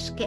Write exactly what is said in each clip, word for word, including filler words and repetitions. srdcařky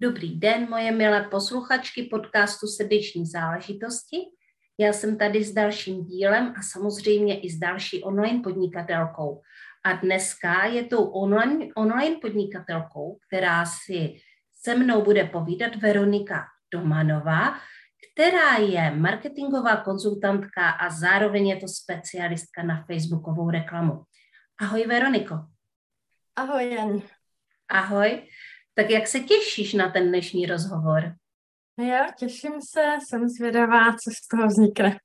Dobrý den, moje milé posluchačky podcastu Srdeční záležitosti. Já jsem tady s dalším dílem a samozřejmě i s další online podnikatelkou. A dneska je tou online, online podnikatelkou, která si se mnou bude povídat, Veronika Domanová, která je marketingová konzultantka a zároveň je to specialistka na facebookovou reklamu. Ahoj, Veroniko. Ahoj, Jan. Ahoj. Tak jak se těšíš na ten dnešní rozhovor? Jo, těším se, jsem zvědavá, co z toho vznikne.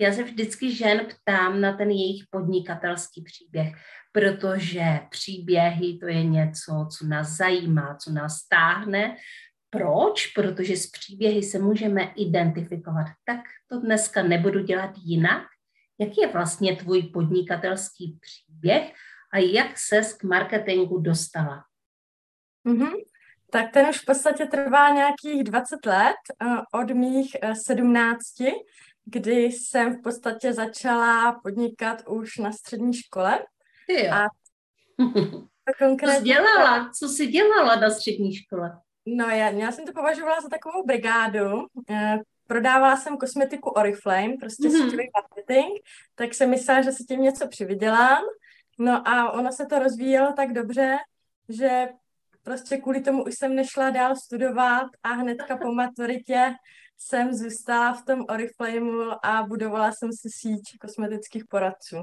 Já se vždycky žen ptám na ten jejich podnikatelský příběh, protože příběhy to je něco, co nás zajímá, co nás táhne. Proč? Protože s příběhy se můžeme identifikovat. Tak to dneska nebudu dělat jinak. Jaký je vlastně tvůj podnikatelský příběh a jak ses k marketingu dostala? Mm-hmm. Tak ten už v podstatě trvá nějakých dvacet let od mých sedmnácti, kdy jsem v podstatě začala podnikat už na střední škole. Ty a konkrétně... Co jsi dělala? Co jsi dělala na střední škole? No já, já jsem to považovala za takovou brigádu. Prodávala jsem kosmetiku Oriflame, prostě mm-hmm. síťový marketing, tak jsem myslela, že si tím něco přivydělám. No a ono se to rozvíjelo tak dobře, že prostě kvůli tomu už jsem nešla dál studovat a hnedka po maturitě jsem zůstala v tom Oriflameu a budovala jsem si síť kosmetických poradců.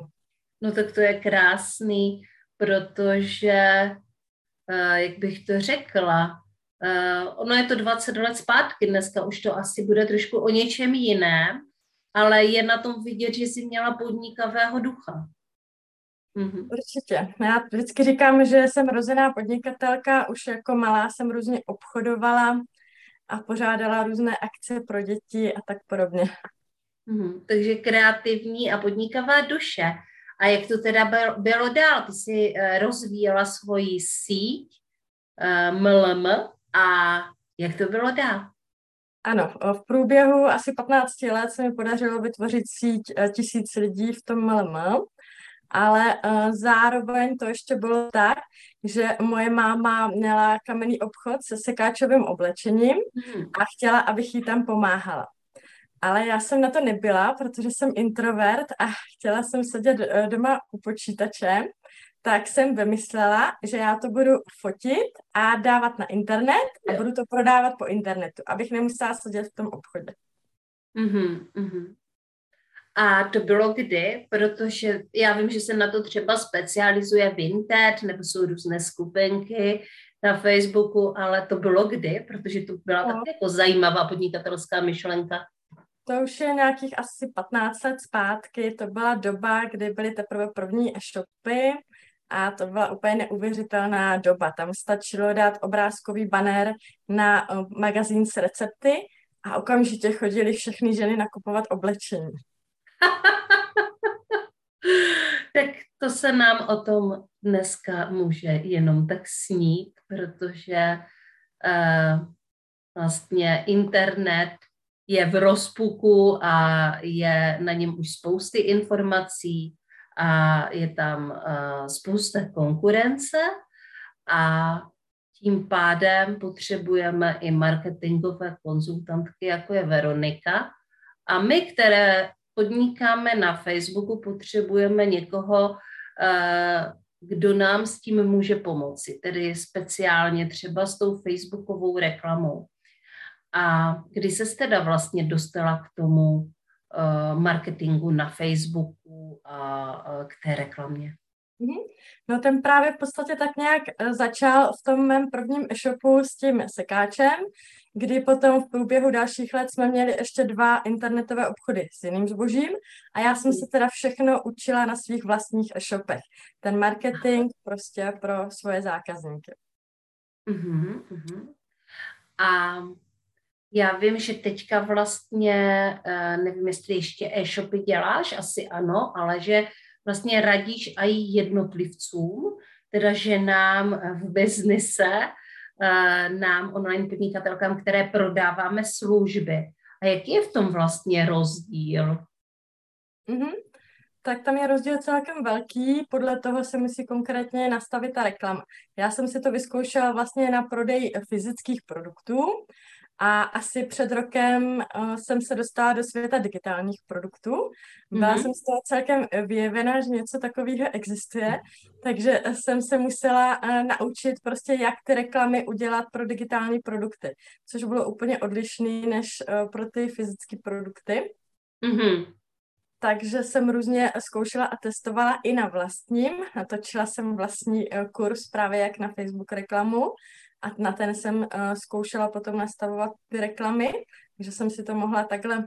No tak to je krásný, protože, jak bych to řekla, ono je to dvacet let zpátky, dneska už to asi bude trošku o něčem jiném, ale je na tom vidět, že jsi měla podnikavého ducha. Mm-hmm. Určitě. Já vždycky říkám, že jsem rozená podnikatelka, už jako malá jsem různě obchodovala a pořádala různé akce pro děti a tak podobně. Mm-hmm. Takže kreativní a podnikavá duše. A jak to teda bylo dál? Ty jsi rozvíjela svoji síť M L M a jak to bylo dál? Ano, v průběhu asi patnácti let se mi podařilo vytvořit síť tisíc lidí v tom M L M. Ale uh, zároveň to ještě bylo tak, že moje máma měla kamenný obchod se sekáčovým oblečením a chtěla, abych jí tam pomáhala. Ale já jsem na to nebyla, protože jsem introvert a chtěla jsem sedět doma u počítače, tak jsem vymyslela, že já to budu fotit a dávat na internet a budu to prodávat po internetu, abych nemusela sedět v tom obchodě. Mhm, mhm. A to bylo kdy? Protože já vím, že se na to třeba specializuje Vinted, nebo jsou různé skupinky na Facebooku, ale to bylo kdy? Protože to byla no. tak jako zajímavá podnikatelská myšlenka. To už je nějakých asi patnáct let zpátky. To byla doba, kdy byly teprve první e-shopy a to byla úplně neuvěřitelná doba. Tam stačilo dát obrázkový banner na magazín s recepty a okamžitě chodily všechny ženy nakupovat oblečení. Tak to se nám o tom dneska může jenom tak snít, protože uh, vlastně internet je v rozpuku a je na něm už spousty informací a je tam uh, spousta konkurence a tím pádem potřebujeme i marketingové konzultantky, jako je Veronika. A my, které podnikáme na Facebooku, potřebujeme někoho, kdo nám s tím může pomoci, tedy speciálně třeba s tou facebookovou reklamou. A kdy ses teda vlastně dostala k tomu marketingu na Facebooku a k té reklamě? No ten právě v podstatě tak nějak začal v tom mém prvním e-shopu s tím sekáčem, kdy potom v průběhu dalších let jsme měli ještě dva internetové obchody s jiným zbožím a já jsem se teda všechno učila na svých vlastních e-shopech. Ten marketing prostě pro svoje zákazníky. Uhum, uhum. A já vím, že teďka vlastně, nevím, jestli ještě e-shopy děláš, asi ano, ale že vlastně radíš i jednotlivcům, teda že nám v biznise, nám online podnikatelkám, které prodáváme služby. A jaký je v tom vlastně rozdíl? Mm-hmm. Tak tam je rozdíl celkem velký, podle toho se musí konkrétně nastavit ta reklama. Já jsem si to vyzkoušela vlastně na prodej fyzických produktů a asi před rokem uh, jsem se dostala do světa digitálních produktů. Byla mm-hmm. jsem z toho celkem vyjevená, že něco takového existuje, takže jsem se musela uh, naučit prostě, jak ty reklamy udělat pro digitální produkty, což bylo úplně odlišný než uh, pro ty fyzické produkty. Mm-hmm. Takže jsem různě zkoušela a testovala i na vlastním. Natočila jsem vlastní kurz právě jak na Facebook reklamu a na ten jsem zkoušela potom nastavovat ty reklamy, takže jsem si to mohla takhle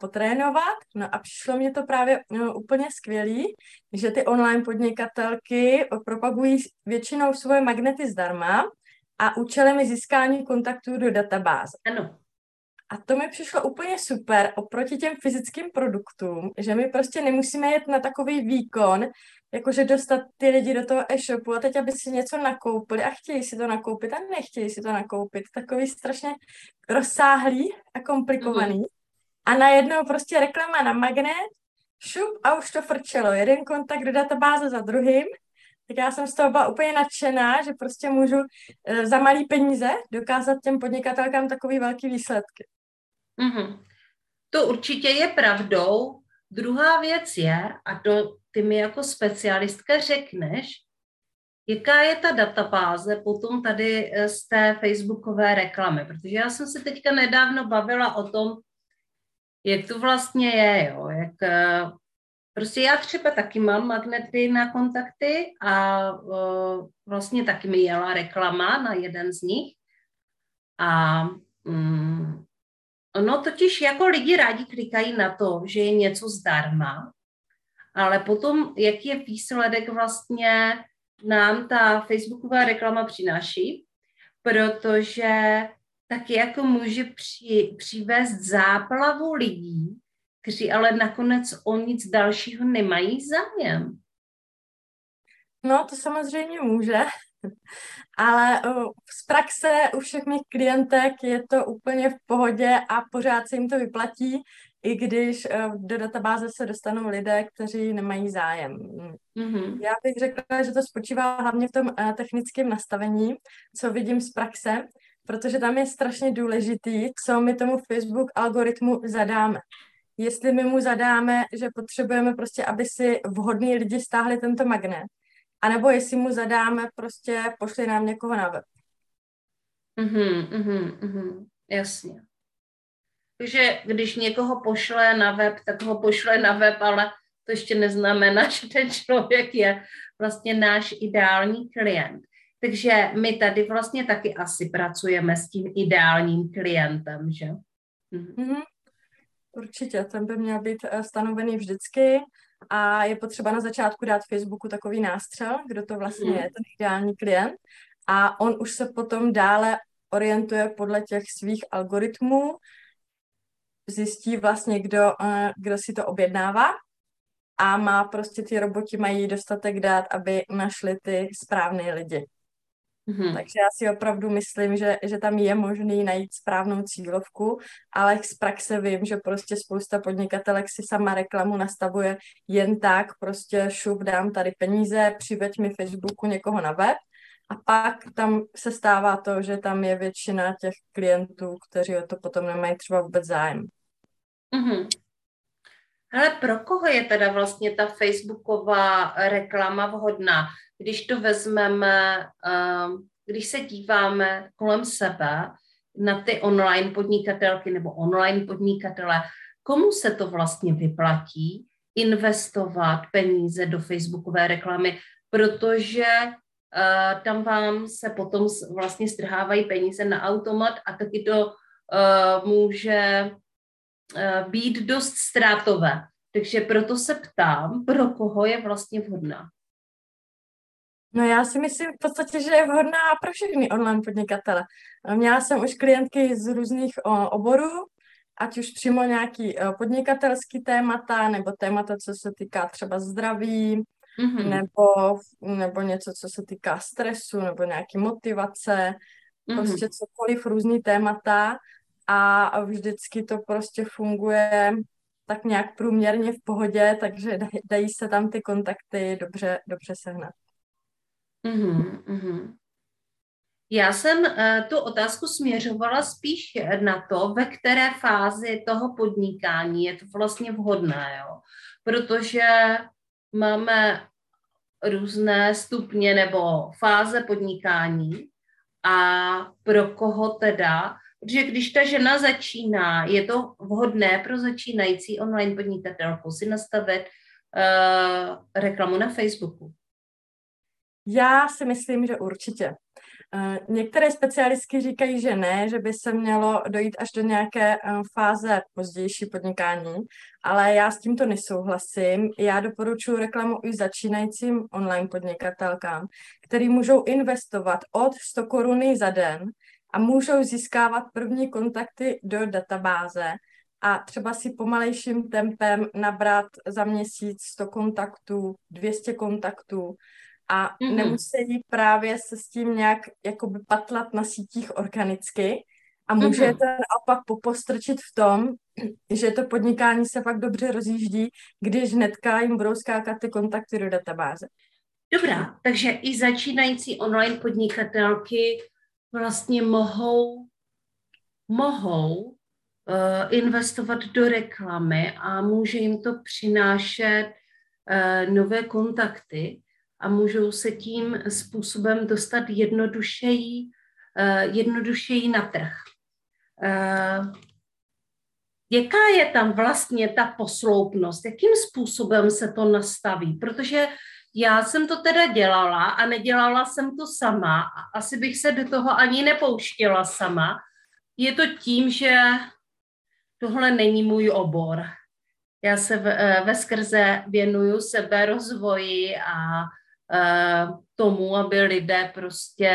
potrénovat. No a přišlo mě to právě úplně skvělý, že ty online podnikatelky propagují většinou svoje magnety zdarma a účelem je získání kontaktů do databáze. Ano. A to mi přišlo úplně super oproti těm fyzickým produktům, že my prostě nemusíme jet na takový výkon, jakože dostat ty lidi do toho e-shopu a teď, aby si něco nakoupili a chtějí si to nakoupit a nechtějí si to nakoupit. Takový strašně rozsáhlý a komplikovaný. A najednou prostě reklama na magnet, šup a už to frčelo. Jeden kontakt do databáze za druhým. Tak já jsem z toho byla úplně nadšená, že prostě můžu za malý peníze dokázat těm podnikatelkám takový velký výsledky. Mm-hmm. To určitě je pravdou. Druhá věc je, a to ty mi jako specialistka řekneš, jaká je ta databáze potom tady z té facebookové reklamy, protože já jsem se teďka nedávno bavila o tom, jak to vlastně je, jo, jak prostě já třeba taky mám magnety na kontakty a vlastně taky mi jela reklama na jeden z nich a mm, no totiž jako lidi rádi klikají na to, že je něco zdarma, ale potom, jaký je výsledek vlastně nám ta facebooková reklama přináší, protože taky jako může při, přivést záplavu lidí, kteří ale nakonec o nic dalšího nemají zájem. No, to samozřejmě může. Ale z praxe u všech mých klientek je to úplně v pohodě a pořád se jim to vyplatí, i když do databáze se dostanou lidé, kteří nemají zájem. Mm-hmm. Já bych řekla, že to spočívá hlavně v tom technickém nastavení, co vidím z praxe, protože tam je strašně důležitý, co my tomu Facebook algoritmu zadáme. Jestli my mu zadáme, že potřebujeme prostě, aby si vhodní lidi stáhli tento magnet, anebo jestli mu zadáme, prostě pošli nám někoho na web. Mhm, mhm, mhm, jasně. Takže když někoho pošle na web, tak ho pošle na web, ale to ještě neznamená, že ten člověk je vlastně náš ideální klient. Takže my tady vlastně taky asi pracujeme s tím ideálním klientem, že? Mhm. Mhm. Určitě, ten by měl být stanovený vždycky a je potřeba na začátku dát Facebooku takový nástřel, kdo to vlastně je, ten ideální klient, a on už se potom dále orientuje podle těch svých algoritmů, zjistí vlastně, kdo, kdo si to objednává a má prostě ty roboti mají dostatek dát, aby našli ty správné lidi. Hmm. Takže já si opravdu myslím, že, že tam je možný najít správnou cílovku, ale z praxe vím, že prostě spousta podnikatelek si sama reklamu nastavuje jen tak, prostě šup, dám tady peníze, přiveď mi Facebooku někoho na web a pak tam se stává to, že tam je většina těch klientů, kteří o to potom nemají třeba vůbec zájem. Hmm. Ale pro koho je teda vlastně ta facebooková reklama vhodná? Když to vezmeme, když se díváme kolem sebe na ty online podnikatelky nebo online podnikatele, komu se to vlastně vyplatí investovat peníze do facebookové reklamy, protože tam vám se potom vlastně strhávají peníze na automat a taky to může být dost ztrátové. Takže proto se ptám, pro koho je vlastně vhodná. No já si myslím v podstatě, že je vhodná pro všechny online podnikatele. Měla jsem už klientky z různých o, oborů, ať už přímo nějaký podnikatelský témata, nebo témata, co se týká třeba zdraví, mm-hmm. nebo, nebo něco, co se týká stresu, nebo nějaký motivace, mm-hmm. prostě cokoliv, různý témata a vždycky to prostě funguje tak nějak průměrně v pohodě, takže daj, dají se tam ty kontakty dobře, dobře sehnat. Mm-hmm, mm-hmm. Já jsem uh, tu otázku směřovala spíš na to, ve které fázi toho podnikání je to vlastně vhodné, jo? Protože máme různé stupně nebo fáze podnikání a pro koho teda, protože když ta žena začíná, je to vhodné pro začínající online podnikatelku si nastavit uh, reklamu na Facebooku. Já si myslím, že určitě. Některé specialistky říkají, že ne, že by se mělo dojít až do nějaké fáze pozdější podnikání, ale já s tímto nesouhlasím. Já doporučuji reklamu i začínajícím online podnikatelkám, který můžou investovat od sto koruny za den a můžou získávat první kontakty do databáze a třeba si pomalejším tempem nabrat za měsíc sto kontaktů, dvě stě kontaktů, a nemusí právě se s tím nějak jakoby patlat na sítích organicky a může mm-hmm. to naopak popostrčit v tom, že to podnikání se fakt dobře rozjíždí, když hnedka jim budou skákat ty kontakty do databáze. Dobrá, takže i začínající online podnikatelky vlastně mohou, mohou uh, investovat do reklamy a může jim to přinášet uh, nové kontakty, a můžou se tím způsobem dostat jednodušeji, uh, jednodušeji na trh. Uh, jaká je tam vlastně ta posloupnost? Jakým způsobem se to nastaví? Protože já jsem to teda dělala a nedělala jsem to sama. Asi bych se do toho ani nepouštěla sama. Je to tím, že tohle není můj obor. Já se v, ve skrze věnuju seberozvoji a tomu, aby lidé prostě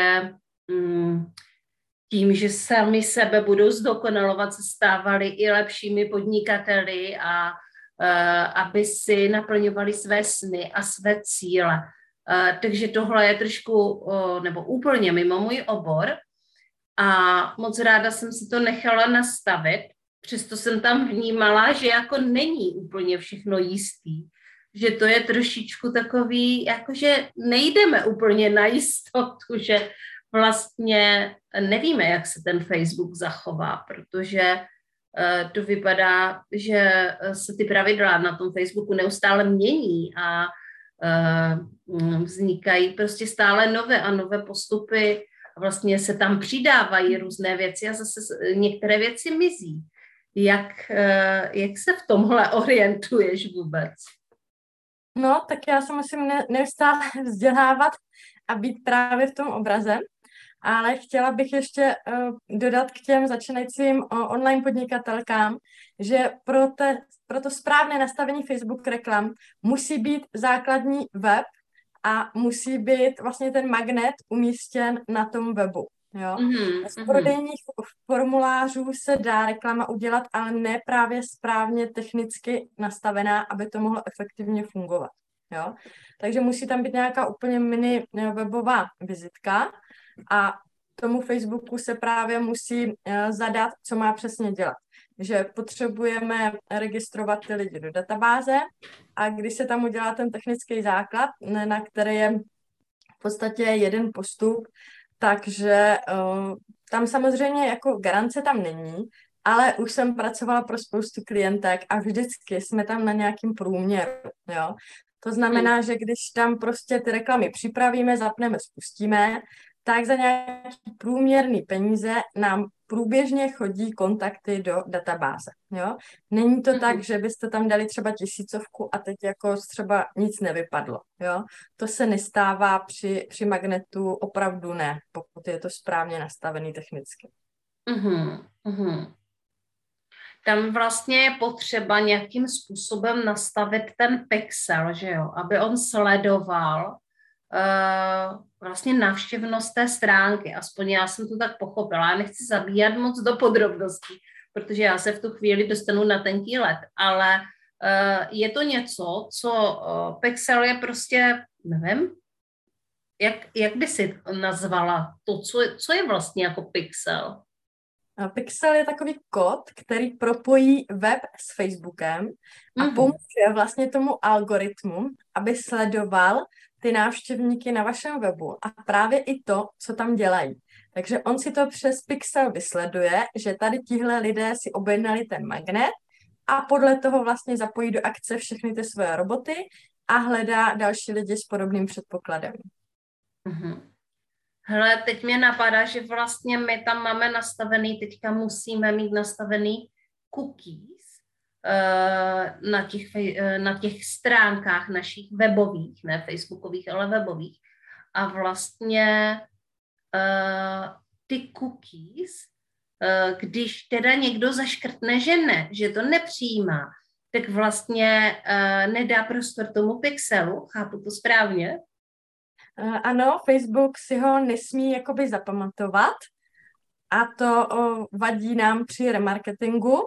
tím, že sami sebe budou zdokonalovat, se stávali i lepšími podnikateli a aby si naplňovali své sny a své cíle. Takže tohle je trošku, nebo úplně mimo můj obor a moc ráda jsem si to nechala nastavit, přesto jsem tam vnímala, že jako není úplně všechno jistý. Že to je trošičku takový, jakože nejdeme úplně na jistotu, že vlastně nevíme, jak se ten Facebook zachová, protože uh, to vypadá, že se ty pravidla na tom Facebooku neustále mění a uh, vznikají prostě stále nové a nové postupy. Vlastně se tam přidávají různé věci a zase některé věci mizí. Jak, uh, jak se v tomhle orientuješ vůbec? No, tak já se musím ne- neustále vzdělávat a být právě v tom obraze, ale chtěla bych ještě uh, dodat k těm začínajícím uh, online podnikatelkám, že pro, te, pro to správné nastavení Facebook reklam musí být základní web a musí být vlastně ten magnet umístěn na tom webu. Jo? Mm-hmm. Z prodejních formulářů se dá reklama udělat, ale ne právě správně technicky nastavená, aby to mohlo efektivně fungovat. Jo? Takže musí tam být nějaká úplně mini webová vizitka a tomu Facebooku se právě musí uh, zadat, co má přesně dělat. Že potřebujeme registrovat ty lidi do databáze a když se tam udělá ten technický základ, na který je v podstatě jeden postup, takže uh, tam samozřejmě jako garance tam není, ale už jsem pracovala pro spoustu klientek a vždycky jsme tam na nějakém průměru, jo. To znamená, že když tam prostě ty reklamy připravíme, zapneme, spustíme, tak za nějaký průměrný peníze nám průběžně chodí kontakty do databáze, jo. Není to tak, že byste tam dali třeba tisícovku a teď jako třeba nic nevypadlo, jo. To se nestává při, při magnetu, opravdu ne, pokud je to správně nastavený technicky. Uhum, uhum. Tam vlastně je potřeba nějakým způsobem nastavit ten pixel, že jo, aby on sledoval vlastně návštěvnost té stránky. Aspoň já jsem to tak pochopila. Já nechci zabíhat moc do podrobností, protože já se v tu chvíli dostanu na tenký led, ale je to něco, co Pexel je prostě, nevím, jak, jak by si nazvala to, co, co je vlastně jako Pixel? Pixel je takový kód, který propojí web s Facebookem a mm-hmm. pomůže vlastně tomu algoritmu, aby sledoval ty návštěvníky na vašem webu a právě i to, co tam dělají. Takže on si to přes Pixel vysleduje, že tady tihle lidé si objednali ten magnet a podle toho vlastně zapojí do akce všechny ty svoje roboty a hledá další lidi s podobným předpokladem. Mm-hmm. Hele, teď mě napadá, že vlastně my tam máme nastavený, teďka musíme mít nastavený cookies uh, na, těch, uh, na těch stránkách našich webových, ne facebookových, ale webových. A vlastně uh, ty cookies, uh, když teda někdo zaškrtne, že ne, že to nepřijímá, tak vlastně uh, nedá prostor tomu pixelu, chápu to správně? Ano, Facebook si ho nesmí jakoby zapamatovat a to o, vadí nám při remarketingu,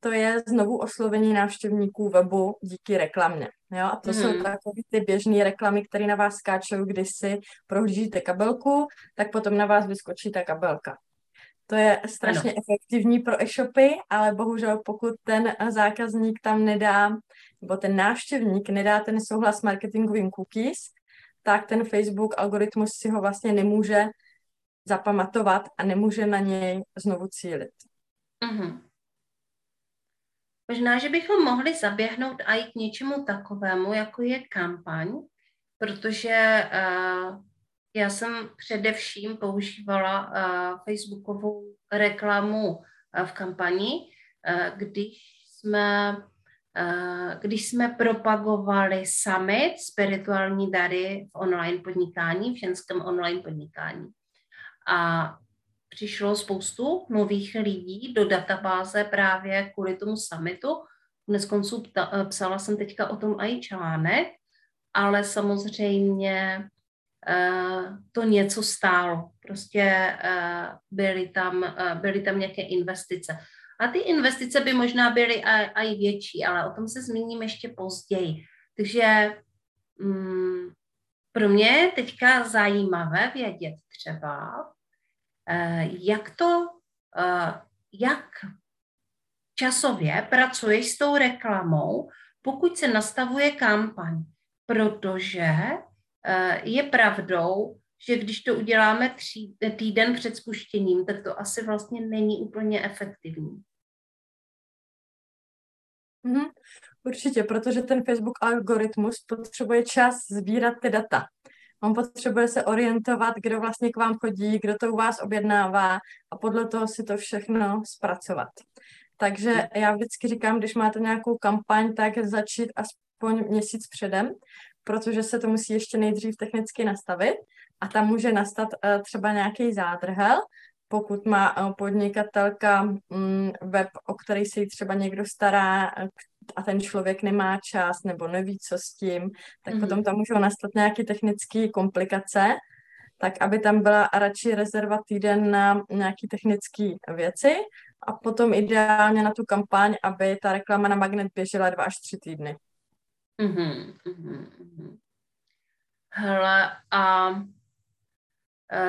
to je znovu oslovení návštěvníků webu díky reklamě. Jo? A to hmm. jsou takové ty běžné reklamy, které na vás skáčou, když si prohlížíte kabelku, tak potom na vás vyskočí ta kabelka. To je strašně ano. efektivní pro e-shopy, ale bohužel pokud ten zákazník tam nedá, nebo ten návštěvník nedá ten souhlas s marketingovým cookies, tak ten Facebook algoritmus si ho vlastně nemůže zapamatovat a nemůže na něj znovu cílit. Mm-hmm. Možná, že bychom mohli zaběhnout i k něčemu takovému, jako je kampaň, protože uh, já jsem především používala uh, Facebookovou reklamu uh, v kampani, uh, když jsme... Když jsme propagovali summit spirituální dary v online podnikání, v ženském online podnikání. A přišlo spoustu nových lidí do databáze právě kvůli tomu summitu. Dneskonců psala jsem teďka o tom i článek, ale samozřejmě to něco stálo. Prostě byly tam, byly tam nějaké investice. A ty investice by možná byly i větší, ale o tom se zmíním ještě později. Takže mm, pro mě je teďka zajímavé vědět třeba, eh, jak to, eh, jak časově pracuješ s tou reklamou, pokud se nastavuje kampaň, protože eh, je pravdou, že když to uděláme tří, týden před spuštěním, tak to asi vlastně není úplně efektivní. Mm-hmm. Určitě, protože ten Facebook algoritmus potřebuje čas sbírat ty data. On potřebuje se orientovat, kdo vlastně k vám chodí, kdo to u vás objednává a podle toho si to všechno zpracovat. Takže já vždycky říkám, když máte nějakou kampaň, tak začít aspoň měsíc předem, protože se to musí ještě nejdřív technicky nastavit a tam může nastat uh, třeba nějaký zádrhel, pokud má uh, podnikatelka um, web, o který se jí třeba někdo stará a ten člověk nemá čas nebo neví, co s tím, tak mm-hmm. potom tam můžou nastat nějaké technické komplikace, tak aby tam byla radši rezerva týden na nějaké technické věci a potom ideálně na tu kampaň, aby ta reklama na magnet běžela dva až tři týdny. Mm-hmm, mm-hmm. Hele, a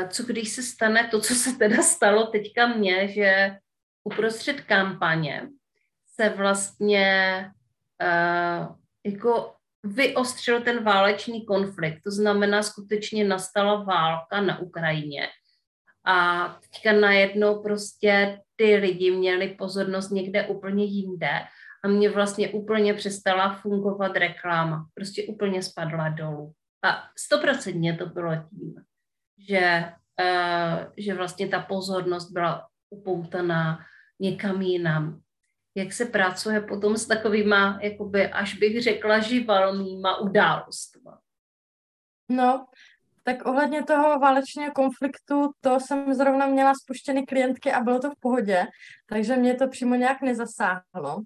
co když se stane to, co se teda stalo teďka mně, že uprostřed kampaně se vlastně uh, jako vyostřil ten válečný konflikt, to znamená skutečně nastala válka na Ukrajině a teďka najednou prostě ty lidi měli pozornost někde úplně jinde a mě vlastně úplně přestala fungovat reklama, prostě úplně spadla dolů. A stoprocentně to bylo tím, že, uh, že vlastně ta pozornost byla upoutaná někam jinam. Jak se pracuje potom s takovýma, jakoby, až bych řekla, živelnýma událostmi? No, tak ohledně toho válečného konfliktu, to jsem zrovna měla spuštěny klientky a bylo to v pohodě, takže mě to přímo nějak nezasáhlo.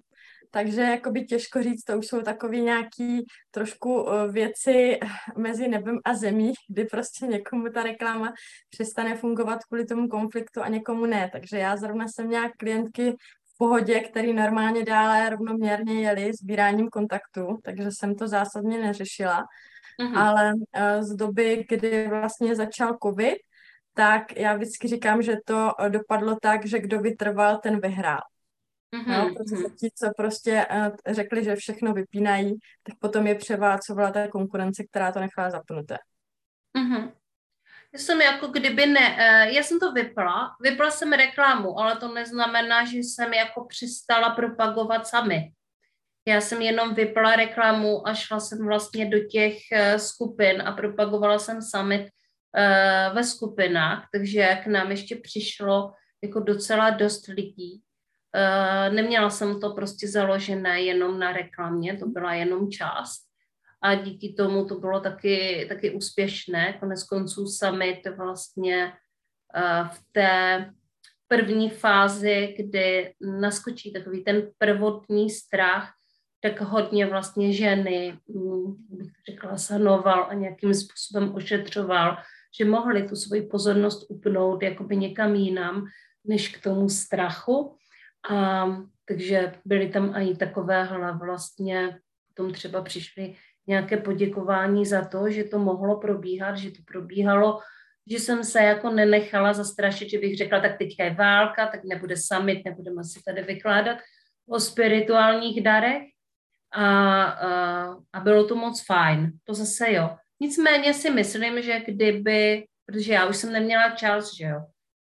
Takže jakoby těžko říct, to už jsou takový nějaký trošku věci mezi nebem a zemí, kdy prostě někomu ta reklama přestane fungovat kvůli tomu konfliktu a někomu ne. Takže já zrovna jsem měla klientky v pohodě, který normálně dále rovnoměrně jeli sbíráním kontaktů, takže jsem to zásadně neřešila. Mhm. Ale z doby, kdy vlastně začal covid, tak já vždycky říkám, že to dopadlo tak, že kdo vytrval, ten vyhrál. No, protože ti, co prostě uh, řekli, že všechno vypínají, tak potom je převálcovala ta konkurence, která to nechala zapnuté. Mm-hmm. Já jsem jako kdyby ne, já jsem to vypla, vypla jsem reklamu, ale to neznamená, že jsem jako přestala propagovat sami. Já jsem jenom vypla reklamu a šla jsem vlastně do těch uh, skupin a propagovala jsem sami uh, ve skupinách, takže k nám ještě přišlo jako docela dost lidí. Uh, neměla jsem to prostě založené jenom na reklamě, to byla jenom část a díky tomu to bylo taky, taky úspěšné. Konec konců summit vlastně uh, v té první fázi, kdy naskočí takový ten prvotní strach, tak hodně vlastně ženy, bych řekla, sanoval a nějakým způsobem ošetřoval, že mohli tu svoji pozornost upnout jakoby někam jinam, než k tomu strachu. A takže byly tam i takovéhle vlastně, potom třeba přišly nějaké poděkování za to, že to mohlo probíhat, že to probíhalo, že jsem se jako nenechala zastrašit, že bych řekla, tak teďka je válka, tak nebude summit, nebudeme si tady vykládat o spirituálních darech a, a, a bylo to moc fajn, to zase jo. Nicméně si myslím, že kdyby, protože já už jsem neměla čas, že jo,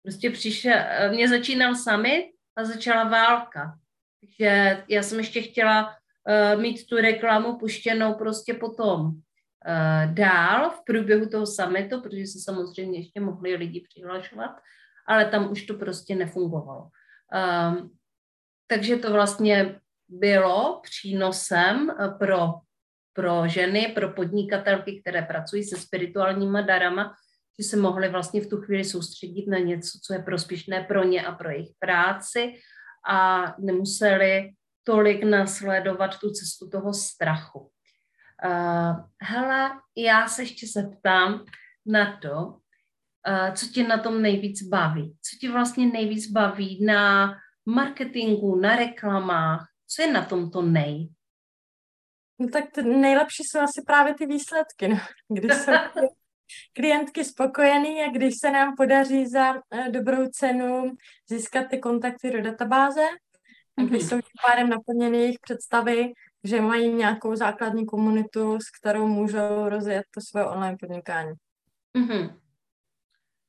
prostě přišel, mě začínal summit, a začala válka. Takže já jsem ještě chtěla uh, mít tu reklamu puštěnou prostě potom uh, dál v průběhu toho summitu, protože se samozřejmě ještě mohli lidi přihlašovat, ale tam už to prostě nefungovalo. Um, takže to vlastně bylo přínosem pro, pro ženy, pro podnikatelky, které pracují se spirituálníma darama, že se mohli vlastně v tu chvíli soustředit na něco, co je prospěšné pro ně a pro jejich práci a nemuseli tolik nasledovat tu cestu toho strachu. Uh, hele, já se ještě zeptám na to, uh, co tě na tom nejvíc baví. Co tě vlastně nejvíc baví na marketingu, na reklamách? Co je na tom to nej? No tak t- nejlepší jsou asi právě ty výsledky, no. Když jsem... klientky spokojený a když se nám podaří za uh, dobrou cenu získat ty kontakty do databáze, a když mm-hmm. jsou tím pádem naplněny jejich představy, že mají nějakou základní komunitu, s kterou můžou rozjet to své online podnikání. Mm-hmm.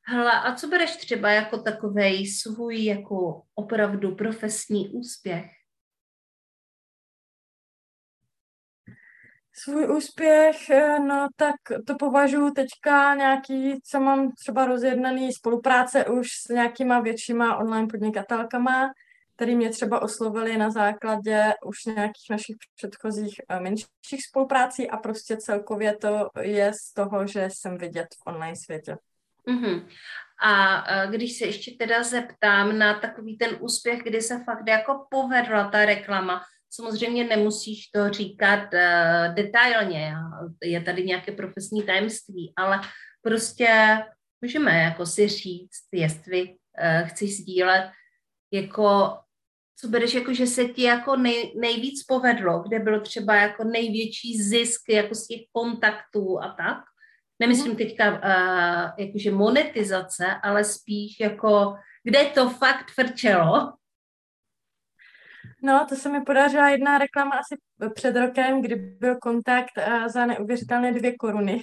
Hele, a co bereš třeba jako takovej svůj jako opravdu profesní úspěch? Svůj úspěch, no tak to považuji teďka nějaký, co mám třeba rozjednaný spolupráce už s nějakýma většíma online podnikatelkama, který mě třeba oslovili na základě už nějakých našich předchozích menších spoluprácí a prostě celkově to je z toho, že jsem vidět v online světě. Mm-hmm. A když se ještě teda zeptám na takový ten úspěch, kdy se fakt jako povedla ta reklama, samozřejmě nemusíš to říkat uh, detailně, je tady nějaké profesní tajemství, ale prostě můžeme jako si říct, jestli uh, chceš sdílet, jako, co bereš, jako, že se ti jako nej, nejvíc povedlo, kde byl třeba jako největší zisk jako z těch kontaktů a tak. Nemyslím teďka uh, jakože monetizace, ale spíš jako, kde to fakt frčelo. No, to se mi podařila jedna reklama asi před rokem, kdy byl kontakt za neuvěřitelné dvě koruny.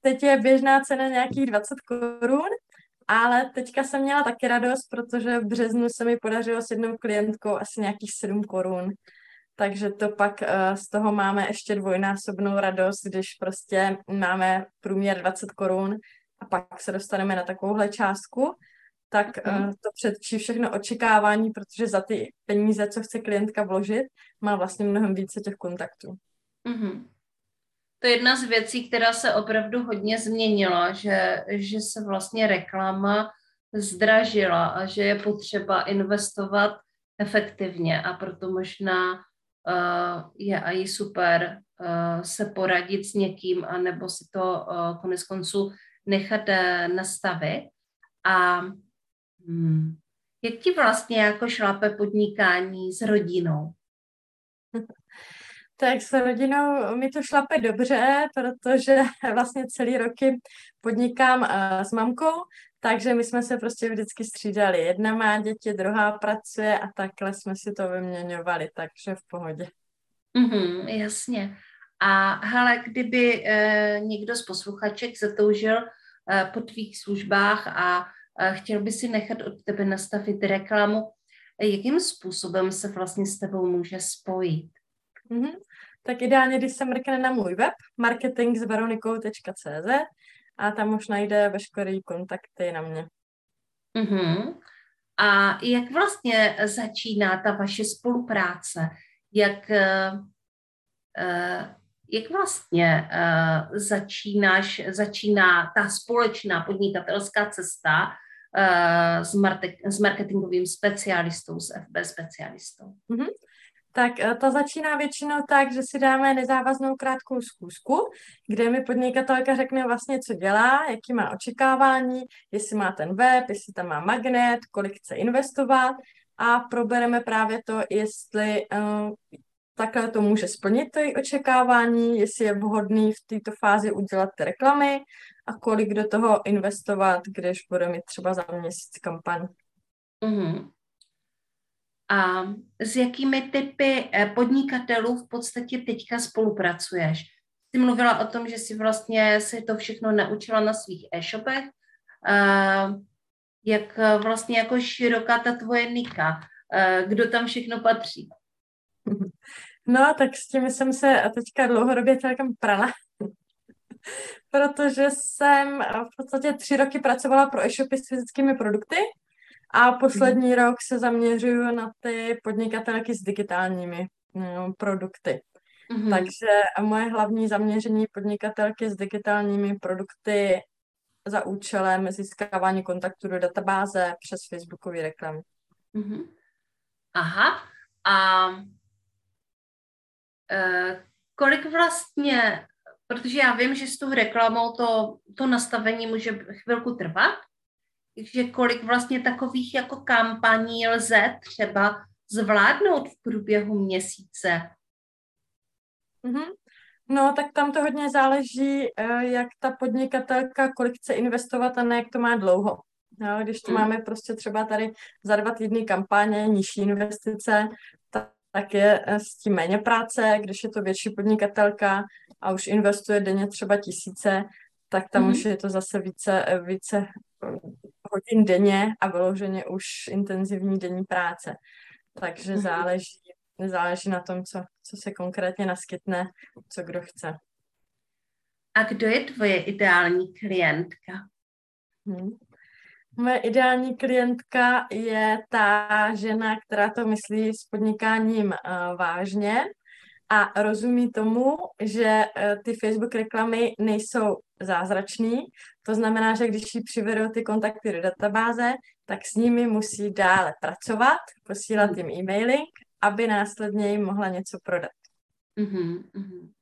Teď je běžná cena nějakých dvacet korun, ale teďka jsem měla taky radost, protože v březnu se mi podařilo s jednou klientkou asi nějakých sedm korun. Takže to pak z toho máme ještě dvojnásobnou radost, když prostě máme průměr dvacet korun a pak se dostaneme na takovouhle částku. Tak to předčí všechno očekávání, protože za ty peníze, co chce klientka vložit, má vlastně mnohem více těch kontaktů. Mm-hmm. To je jedna z věcí, která se opravdu hodně změnila, že, že se vlastně reklama zdražila a že je potřeba investovat efektivně a proto možná uh, je i super uh, se poradit s někým a nebo si to uh, konec konců nechat uh, nastavit. A hmm, jak ti vlastně jako šlape podnikání s rodinou? Tak s rodinou mi to šlape dobře, protože vlastně celý roky podnikám uh, s mamkou, takže my jsme se prostě vždycky střídali. Jedna má děti, druhá pracuje a takhle jsme si to vyměňovali, takže v pohodě. Mm-hmm, jasně. A hele, kdyby eh, někdo z posluchaček zatoužil eh, po tvých službách a eh, chtěl by si nechat od tebe nastavit reklamu, jakým způsobem se vlastně s tebou může spojit? Mm-hmm. Tak ideálně, když se mrkne na můj web marketing s veronikou tečka cé zet a tam už najde veškeré kontakty na mě. Mm-hmm. A jak vlastně začíná ta vaše spolupráce? Jak, jak vlastně začínáš, začíná ta společná podnikatelská cesta s, marte, s marketingovým specialistou, s ef bé specialistou? Mm-hmm. Tak ta začíná většinou tak, že si dáme nezávaznou krátkou schůzku, kde mi podnikatelka řekne vlastně, co dělá, jaký má očekávání, jestli má ten web, jestli tam má magnet, kolik chce investovat a probereme právě to, jestli uh, takhle to může splnit to její očekávání, jestli je vhodný v této fázi udělat ty reklamy a kolik do toho investovat, když bude mít třeba za měsíc kampaň. Mm-hmm. A s jakými typy podnikatelů v podstatě teďka spolupracuješ? Ty mluvila o tom, že jsi vlastně si to všechno naučila na svých e-shopech. Jak vlastně jako široká ta tvoje nika? Kdo tam všechno patří? No, tak s tím jsem se teďka dlouhodobě celkem prala. Protože jsem v podstatě tři roky pracovala pro e-shopy s fyzickými produkty. A poslední rok se zaměřuju na ty podnikatelky s digitálními no, produkty. Mm-hmm. Takže moje hlavní zaměření podnikatelky s digitálními produkty za účelem získávání kontaktů do databáze přes facebookový reklamy. Mm-hmm. Aha. A e, kolik vlastně, protože já vím, že s tou reklamou to, to nastavení může chvilku trvat, že kolik vlastně takových jako kampaní lze třeba zvládnout v průběhu měsíce? Mm-hmm. No, tak tam to hodně záleží, jak ta podnikatelka, kolik chce investovat a ne jak to má dlouho. No, když to mm. máme prostě třeba tady za dva týdny kampaně, nižší investice, tak, tak je s tím méně práce. Když je to větší podnikatelka a už investuje denně třeba tisíce, tak tam mm-hmm. už je to zase více, více hodin denně a vyloženě už intenzivní denní práce. Takže záleží, záleží na tom, co, co se konkrétně naskytne, co kdo chce. A kdo je tvoje ideální klientka? Hmm. Moje ideální klientka je ta žena, která to myslí s podnikáním uh, vážně a rozumí tomu, že uh, ty Facebook reklamy nejsou zázračný. To znamená, že když jí přivedou ty kontakty do databáze, tak s nimi musí dále pracovat, posílat jim e-mailing, aby následně jim mohla něco prodat. Mm-hmm, mm-hmm.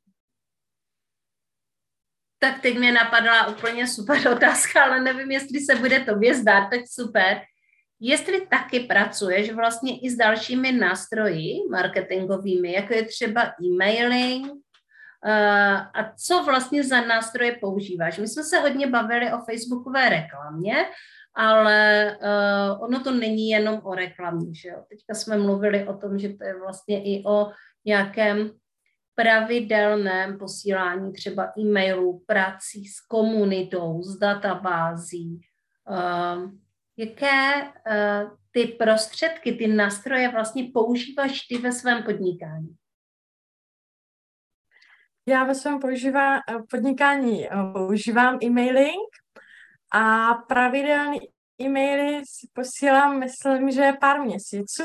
Tak teď mě napadla úplně super otázka, ale nevím, jestli se bude tobě zdát, tak super. Jestli taky pracuješ vlastně i s dalšími nástroji marketingovými, jako je třeba e-mailing, Uh, a co vlastně za nástroje používáš? My jsme se hodně bavili o facebookové reklamě, ale uh, ono to není jenom o reklamě, že jo? Teďka jsme mluvili o tom, že to je vlastně i o nějakém pravidelném posílání třeba e-mailů, prací s komunitou, s databází. Uh, jaké uh, ty prostředky, ty nástroje vlastně používáš ty ve svém podnikání? Já ve svém používá, podnikání používám e-mailing a pravidelné e-maily si posílám, myslím, že pár měsíců.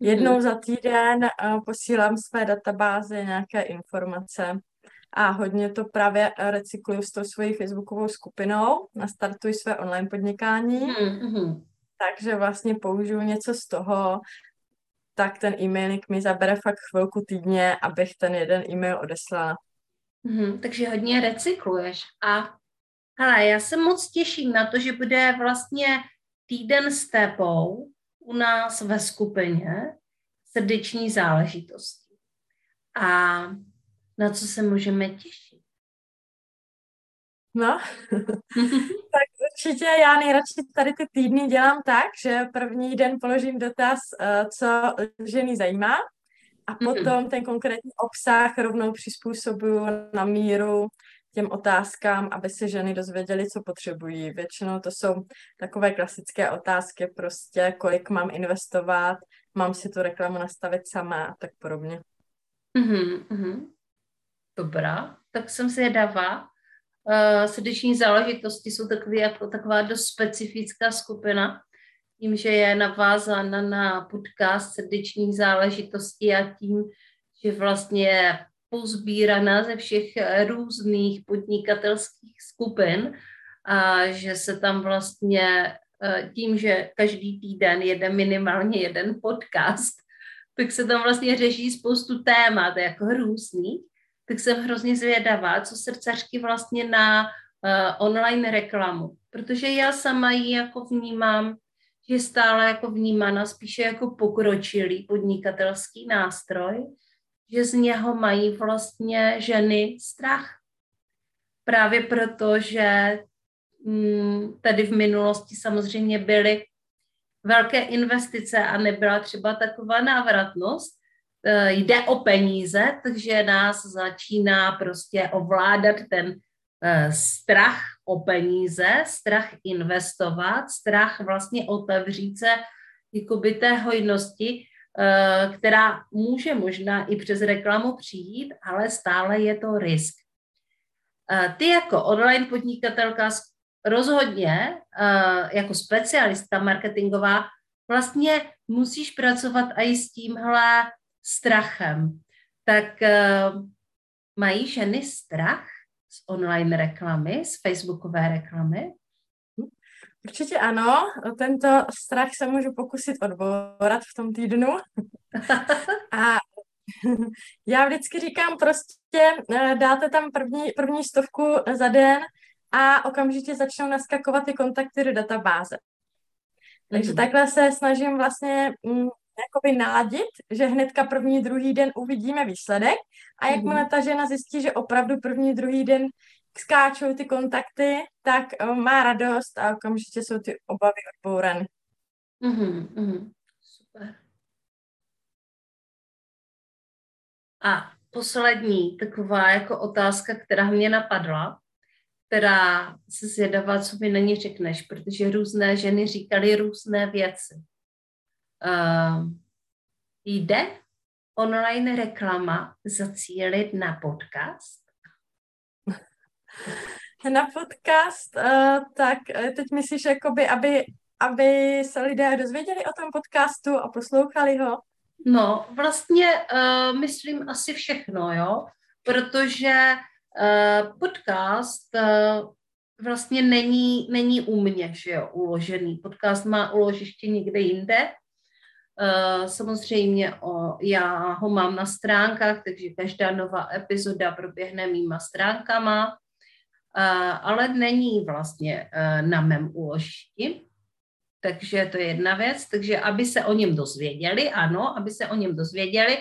Jednou za týden posílám své databáze nějaké informace a hodně to právě recykluju s tou svojí facebookovou skupinou, nastartuji své online podnikání, mm-hmm. takže vlastně použiju něco z toho tak ten e-mailing mi zabere fakt chvilku týdně, abych ten jeden e-mail odeslala. Hmm, takže hodně recykluješ. A hele, já se moc těším na to, že bude vlastně týden s tebou u nás ve skupině srdeční záležitosti. A na co se můžeme těšit? No, tak určitě já nejradši tady ty týdny dělám tak, že první den položím dotaz, co ženy zajímá, a potom ten konkrétní obsah rovnou přizpůsobuju na míru těm otázkám, aby se ženy dozvěděly, co potřebují. Většinou to jsou takové klasické otázky, prostě kolik mám investovat, mám si tu reklamu nastavit sama a tak podobně. Mm-hmm, mm-hmm. Dobrá, tak jsem zvědavá. Uh, srdeční záležitosti jsou takový, jako taková dost specifická skupina, tím, že je navázána na podcast srdečních záležitostí a tím, že vlastně je pozbíraná ze všech různých podnikatelských skupin a že se tam vlastně tím, že každý týden jede minimálně jeden podcast, tak se tam vlastně řeší spoustu témat, jako různých, tak jsem hrozně zvědavá, co srdcařky vlastně na uh, online reklamu, protože já sama ji jako vnímám, že je stále jako vnímána spíše jako pokročilý podnikatelský nástroj, že z něho mají vlastně ženy strach. Právě proto, že mm, tady v minulosti samozřejmě byly velké investice a nebyla třeba taková návratnost. E, jde o peníze, takže nás začíná prostě ovládat ten e, strach o peníze, strach investovat, strach vlastně otevřít se jakoby té hojnosti, která může možná i přes reklamu přijít, ale stále je to risk. Ty jako online podnikatelka rozhodně, jako specialistka marketingová, vlastně musíš pracovat i s tímhle strachem. Tak mají ženy strach z online reklamy, z facebookové reklamy? Určitě ano, tento strach se můžu pokusit odbourat v tom týdnu. A já vždycky říkám prostě, dáte tam první, první stovku za den a okamžitě začnou naskakovat ty kontakty do databáze. Takže mm. takhle se snažím vlastně m, jakoby naladit, že hnedka první, druhý den uvidíme výsledek a jakmile mm. ta žena zjistí, že opravdu první, druhý den skáčou ty kontakty, tak má radost a okamžitě jsou ty obavy odbourany. Mm-hmm, mm-hmm. Super. A poslední taková jako otázka, která mě napadla, která se zvědavá, co mi na ní řekneš, protože různé ženy říkaly různé věci. Uh, jde online reklama zacílit na podcast? Na podcast, uh, tak teď myslíš, jakoby, aby, aby se lidé dozvěděli o tom podcastu a poslouchali ho? No, vlastně uh, myslím asi všechno, jo, protože uh, podcast uh, vlastně není, není u mě, že jo, uložený. Podcast má uložiště někde jinde. Uh, samozřejmě o, já ho mám na stránkách, takže každá nová epizoda proběhne mýma stránkama. Uh, ale není vlastně uh, na mém úložišti, takže to je jedna věc, takže aby se o něm dozvěděli, ano, aby se o něm dozvěděli,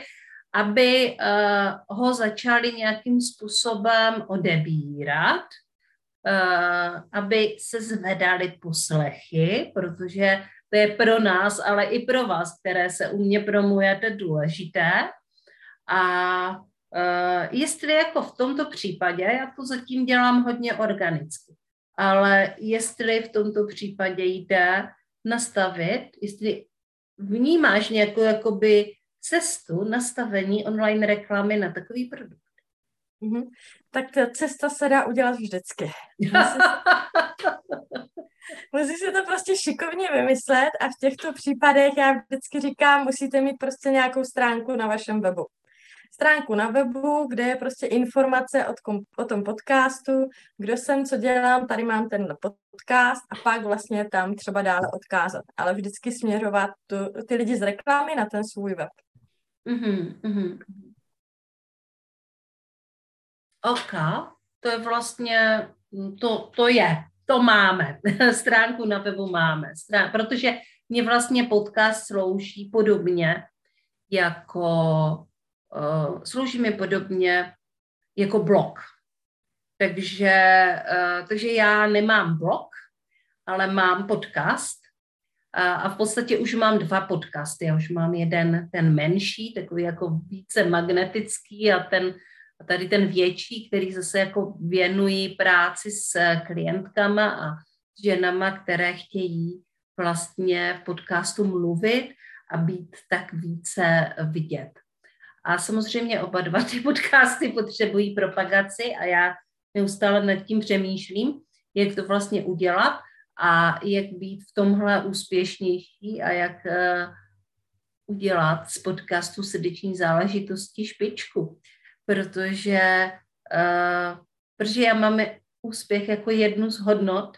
aby uh, ho začali nějakým způsobem odebírat, uh, aby se zvedaly poslechy, protože to je pro nás, ale i pro vás, které se u mě promujete, důležité. A Uh, jestli jako v tomto případě, já to zatím dělám hodně organicky, ale jestli v tomto případě jde nastavit, jestli vnímáš nějakou jakoby cestu nastavení online reklamy na takový produkt. Mm-hmm. Tak ta cesta se dá udělat vždycky. Musí se to prostě šikovně vymyslet a v těchto případech já vždycky říkám, musíte mít prostě nějakou stránku na vašem webu. stránku na webu, kde je prostě informace od kom, o tom podcastu, kdo jsem, co dělám, tady mám ten podcast a pak vlastně tam třeba dále odkázat. Ale vždycky směřovat tu, ty lidi z reklamy na ten svůj web. Mm-hmm, mm-hmm. OK, to je vlastně, to, to je, to máme, stránku na webu máme, Strán, protože mě vlastně podcast slouží podobně jako, uh, slouží mi podobně jako blog. Takže, uh, takže já nemám blog, ale mám podcast a, a v podstatě už mám dva podcasty. Já už mám jeden, ten menší, takový jako více magnetický a ten a tady ten větší, který zase jako věnují práci s klientkama a ženama, které chtějí vlastně v podcastu mluvit a být tak více vidět. A samozřejmě oba dva ty podcasty potřebují propagaci a já neustále nad tím přemýšlím, jak to vlastně udělat a jak být v tomhle úspěšnější a jak uh, udělat z podcastu srdeční záležitosti špičku. Protože, uh, protože já mám úspěch jako jednu z hodnot,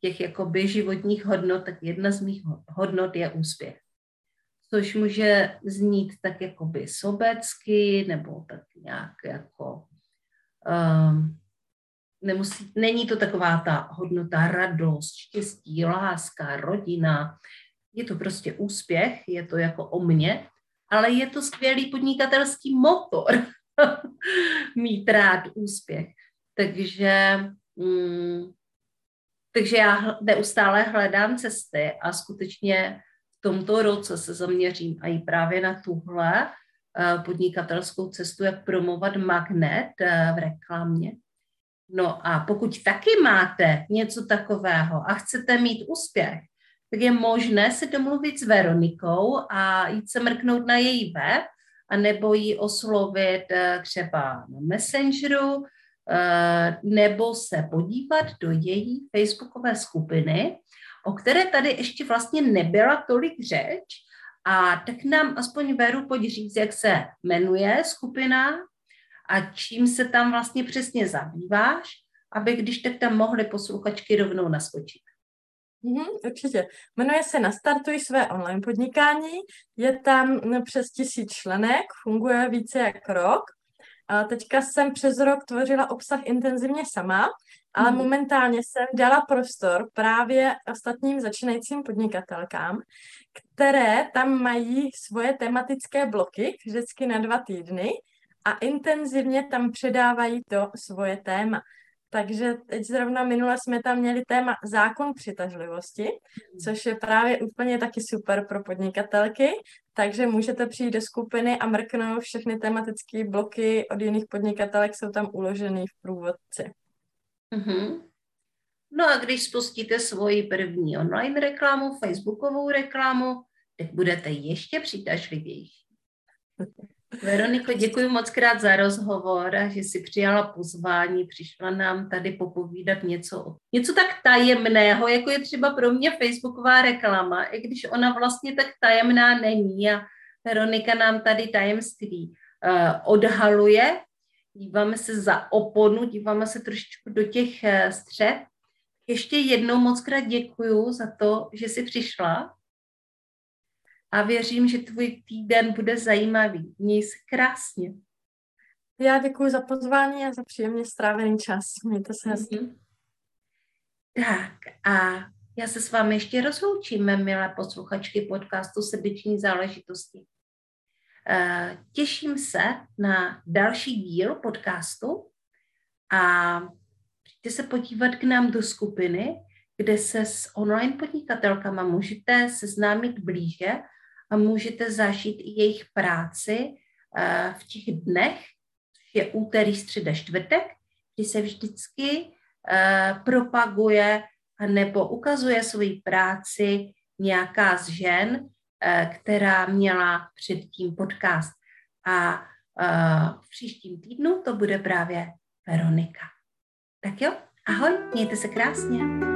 těch jakoby životních hodnot, tak jedna z mých hodnot je úspěch. Což může znít tak jakoby sobecky, nebo tak nějak jako, um, nemusí, není to taková ta hodnota radost, štěstí, láska, rodina. Je to prostě úspěch, je to jako o mně, ale je to skvělý podnikatelský motor mít rád úspěch. Takže, mm, takže já neustále hledám cesty a skutečně v tomto roce se zaměřím i právě na tuhle uh, podnikatelskou cestu, jak promovat magnet uh, v reklamě. No a pokud taky máte něco takového a chcete mít úspěch, tak je možné se domluvit s Veronikou a jít se mrknout na její web a nebo ji oslovit třeba na Messengeru nebo se podívat do její facebookové skupiny, o které tady ještě vlastně nebyla tolik řeč. A tak nám aspoň Veru pojď říct, jak se jmenuje skupina a čím se tam vlastně přesně zabýváš, aby když tak tam mohly posluchačky rovnou naskočit. Mm, určitě. Jmenuje se Nastartuj své online podnikání, je tam přes tisíc členek, funguje více jak rok. A teďka jsem přes rok tvořila obsah intenzivně sama, ale mm. momentálně jsem dala prostor právě ostatním začínajícím podnikatelkám, které tam mají svoje tematické bloky vždycky na dva týdny a intenzivně tam předávají to svoje téma. Takže teď zrovna minule jsme tam měli téma zákon přitažlivosti, což je právě úplně taky super pro podnikatelky, takže můžete přijít do skupiny a mrknout, všechny tematické bloky od jiných podnikatelek jsou tam uložený v průvodci. Mm-hmm. No a když spustíte svoji první online reklamu, facebookovou reklamu, tak budete ještě přitažlivější. Veroniko, děkuji moc krát za rozhovor a že jsi přijala pozvání, přišla nám tady popovídat něco, něco tak tajemného, jako je třeba pro mě facebooková reklama, i když ona vlastně tak tajemná není a Veronika nám tady tajemství uh, odhaluje, díváme se za oponu, díváme se trošičku do těch uh, střev. Ještě jednou moc krát děkuji za to, že jsi přišla. A věřím, že tvůj týden bude zajímavý. Měj se krásně. Já děkuji za pozvání a za příjemně strávený čas. Mějte se hezky. Mm-hmm. Tak a já se s vámi ještě rozloučíme, milé posluchačky podcastu Srdeční záležitosti. E, těším se na další díl podcastu a přijďte se podívat k nám do skupiny, kde se s online podnikatelkama můžete seznámit blíže a můžete zažít i jejich práci v těch dnech, což je úterý, středa, čtvrtek, kdy se vždycky propaguje nebo ukazuje svoji práci nějaká z žen, která měla předtím podcast. A v příštím týdnu to bude právě Veronika. Tak jo, ahoj, mějte se krásně.